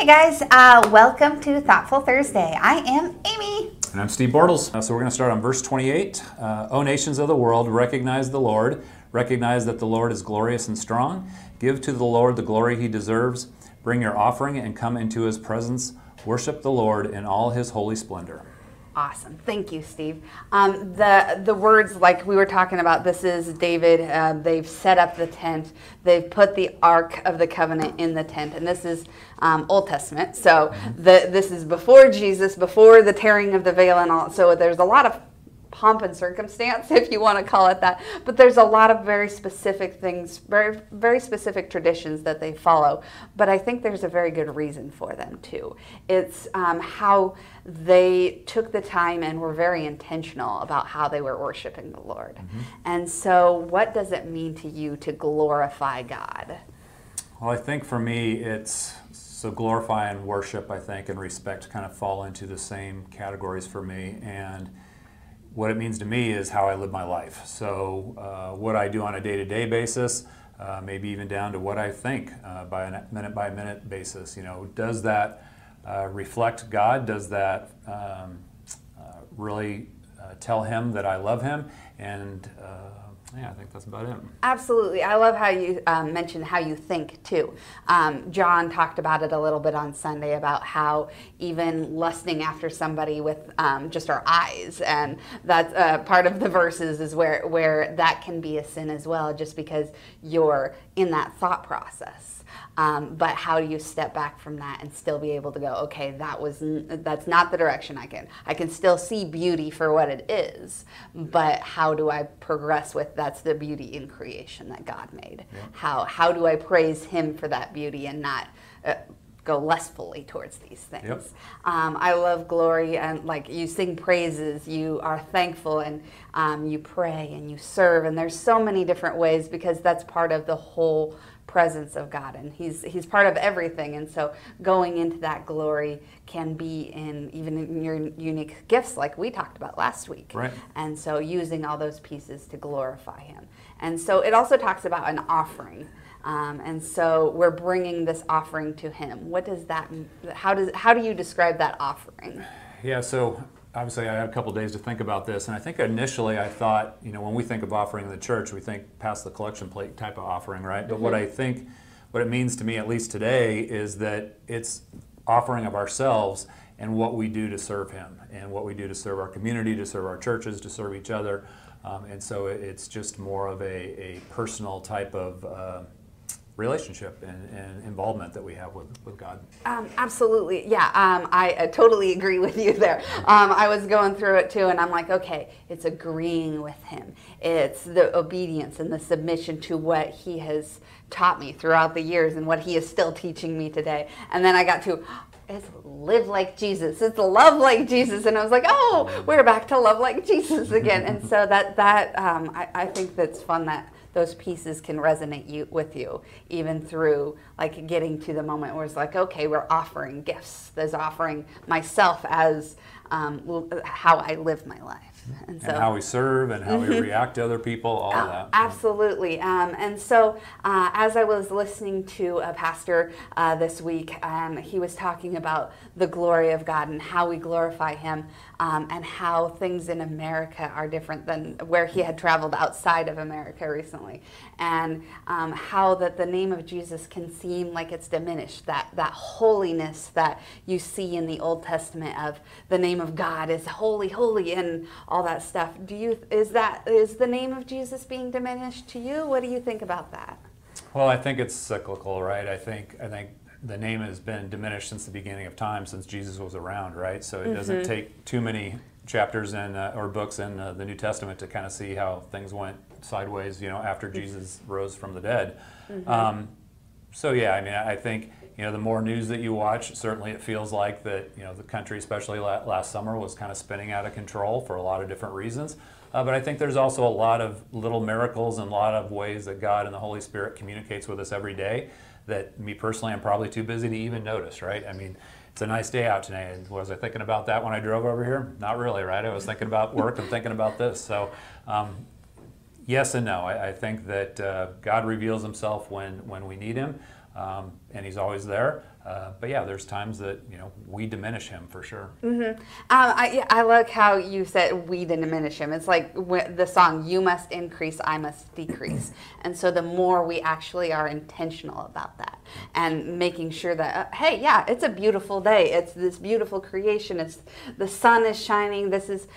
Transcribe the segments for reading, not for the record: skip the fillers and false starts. Hey guys, welcome to Thoughtful Thursday. I am Amy. And I'm Steve Bortles. So we're going to start on verse 28. O nations of the world, recognize the Lord. Recognize that the Lord is glorious and strong. Give to the Lord the glory he deserves. Bring your offering and come into his presence. Worship the Lord in all his holy splendor. Awesome. Thank you, Steve. The words, like we were talking about, this is David. They've set up the tent. They've put the Ark of the Covenant in the tent. And this is Old Testament. So this is before Jesus, before the tearing of the veil and all. So there's a lot of pomp and circumstance, if you want to call it that. But there's a lot of very specific things, very, very specific traditions that they follow. But I think there's a very good reason for them, too. It's how they took the time and were very intentional about how they were worshiping the Lord. Mm-hmm. And so what does it mean to you to glorify God? Well, I think for me, it's so glorify and worship, I think, and respect kind of fall into the same categories for me. And what it means to me is how I live my life. So what I do on a day-to-day basis, maybe even down to what I think by a minute-by-minute basis. You know, does that reflect God? Does that really tell him that I love him? And yeah, I think that's about it. Absolutely. I love how you mentioned how you think, too. John talked about it a little bit on Sunday about how even lusting after somebody with just our eyes, and that's part of the verses is where that can be a sin as well, just because you're in that thought process. But how do you step back from that and still be able to go, okay, that's not the direction I can still see beauty for what it is, but how do I progress with that's the beauty in creation that God made. Yeah. How do I praise him for that beauty and not go less fully towards these things? Yep. I love glory, and like you sing praises, you are thankful, and you pray and you serve, and there's so many different ways because that's part of the whole presence of God, and he's part of everything. And so going into that glory can be even in your unique gifts, like we talked about last week. Right. And so using all those pieces to glorify him. And so it also talks about an offering. And so we're bringing this offering to him. What does that? How do you describe that offering? Yeah. So obviously, I had a couple days to think about this, and I think initially I thought, you know, when we think of offering in the church, we think past the collection plate type of offering, right? But what I think, what it means to me, at least today, is that it's offering of ourselves and what we do to serve him, and what we do to serve our community, to serve our churches, to serve each other, and so it's just more of a personal type of relationship and involvement that we have with God. Absolutely, yeah. I totally agree with you there. I was going through it too, and I'm like, okay, it's agreeing with him. It's the obedience and the submission to what he has taught me throughout the years and what he is still teaching me today. And then I got to, it's live like Jesus. It's love like Jesus. And I was like, oh, we're back to love like Jesus again. And so I think that's fun that those pieces can resonate with you, even through like getting to the moment where it's like, okay, we're offering gifts. There's offering myself as how I live my life. And, so, and how we serve and how we react to other people, all of that. Absolutely. And so as I was listening to a pastor this week, he was talking about the glory of God and how we glorify him and how things in America are different than where he had traveled outside of America recently, and how that the name of Jesus can seem like it's diminished, that holiness that you see in the Old Testament of the name of God is holy, holy, and all that stuff. Is the name of Jesus being diminished to you? What do you think about that? Well, I think it's cyclical, right? I think the name has been diminished since the beginning of time, since Jesus was around, right? So it doesn't take too many chapters in, or books in the New Testament to kind of see how things went sideways, you know, after Jesus rose from the dead. So yeah, I mean, I think, you know, the more news that you watch, certainly it feels like that, you know, the country, especially last summer, was kind of spinning out of control for a lot of different reasons. But I think there's also a lot of little miracles and a lot of ways that God and the Holy Spirit communicates with us every day that me personally, I'm probably too busy to even notice, right? I mean, it's a nice day out today. And was I thinking about that when I drove over here? Not really, right? I was thinking about work and thinking about this. So yes and no. I think that God reveals himself when we need him. And he's always there, But yeah, there's times that, you know, we diminish him for sure. Mm-hmm. I like how you said we diminish him. It's like the song, you must increase, I must decrease. And so the more we actually are intentional about that and making sure that, hey, yeah, it's a beautiful day. It's this beautiful creation. It's the sun is shining. This is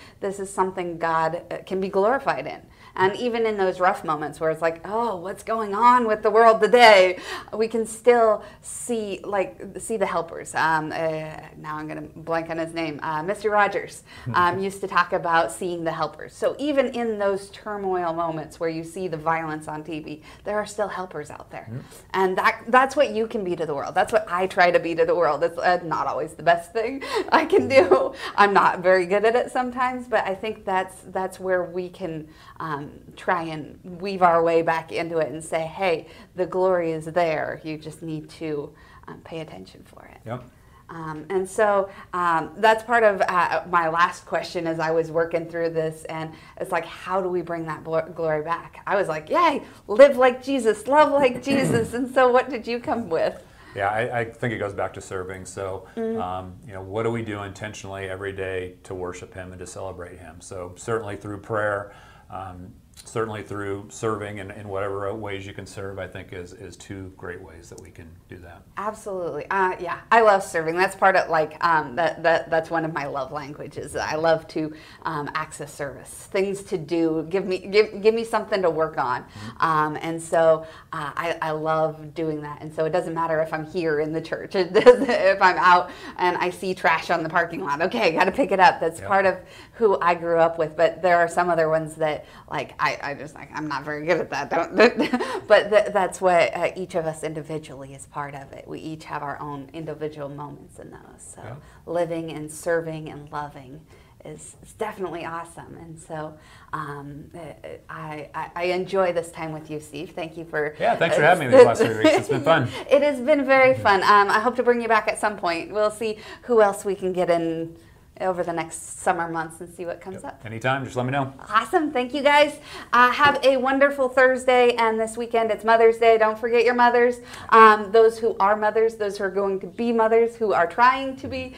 something God can be glorified in. And even in those rough moments where it's like, oh, what's going on with the world today? We can still see, see the helpers. Now I'm going to blank on his name. Mr. Rogers used to talk about seeing the helpers. So even in those turmoil moments where you see the violence on TV, there are still helpers out there. Yep. And that's what you can be to the world. That's what I try to be to the world. It's not always the best thing I can do. I'm not very good at it sometimes, but I think that's where we can try and weave our way back into it and say, hey, the glory is there. You just need to pay attention for it. Yep. And so that's part of my last question as I was working through this, and it's like, how do we bring that glory back? I was like, yay, live like Jesus, love like Jesus. And so what did you come with? Yeah, I think it goes back to serving. So, you know, what do we do intentionally every day to worship him and to celebrate him? So certainly through prayer, certainly through serving in whatever ways you can serve, I think is two great ways that we can do that. Absolutely. Yeah, I love serving. That's part of that's one of my love languages. I love to access service, things to do, give me something to work on. And so I love doing that. And so it doesn't matter if I'm here in the church, if I'm out and I see trash on the parking lot, okay, got to pick it up. That's part of who I grew up with. But there are some other ones that I just I'm not very good at that. But that's what each of us individually is part of it. We each have our own individual moments in those. So living and serving and loving is definitely awesome. And so I enjoy this time with you, Steve. Thank you for thanks for having me these last 3 weeks. It's been fun. It has been very fun. I hope to bring you back at some point. We'll see who else we can get in over the next summer months and see what comes up. Anytime, just let me know. Awesome, thank you guys. Have a wonderful Thursday, and this weekend it's Mother's Day. Don't forget your mothers, those who are mothers, those who are going to be mothers, who are trying to be,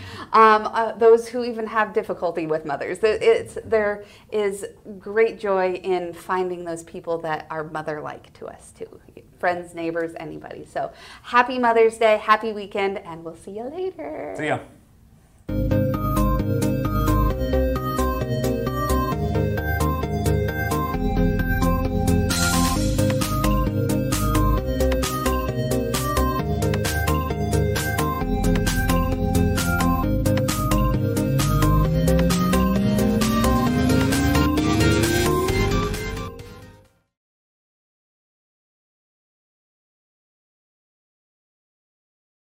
those who even have difficulty with mothers. There is great joy in finding those people that are mother-like to us too. Friends, neighbors, anybody. So happy Mother's Day, happy weekend, and we'll see you later. See ya.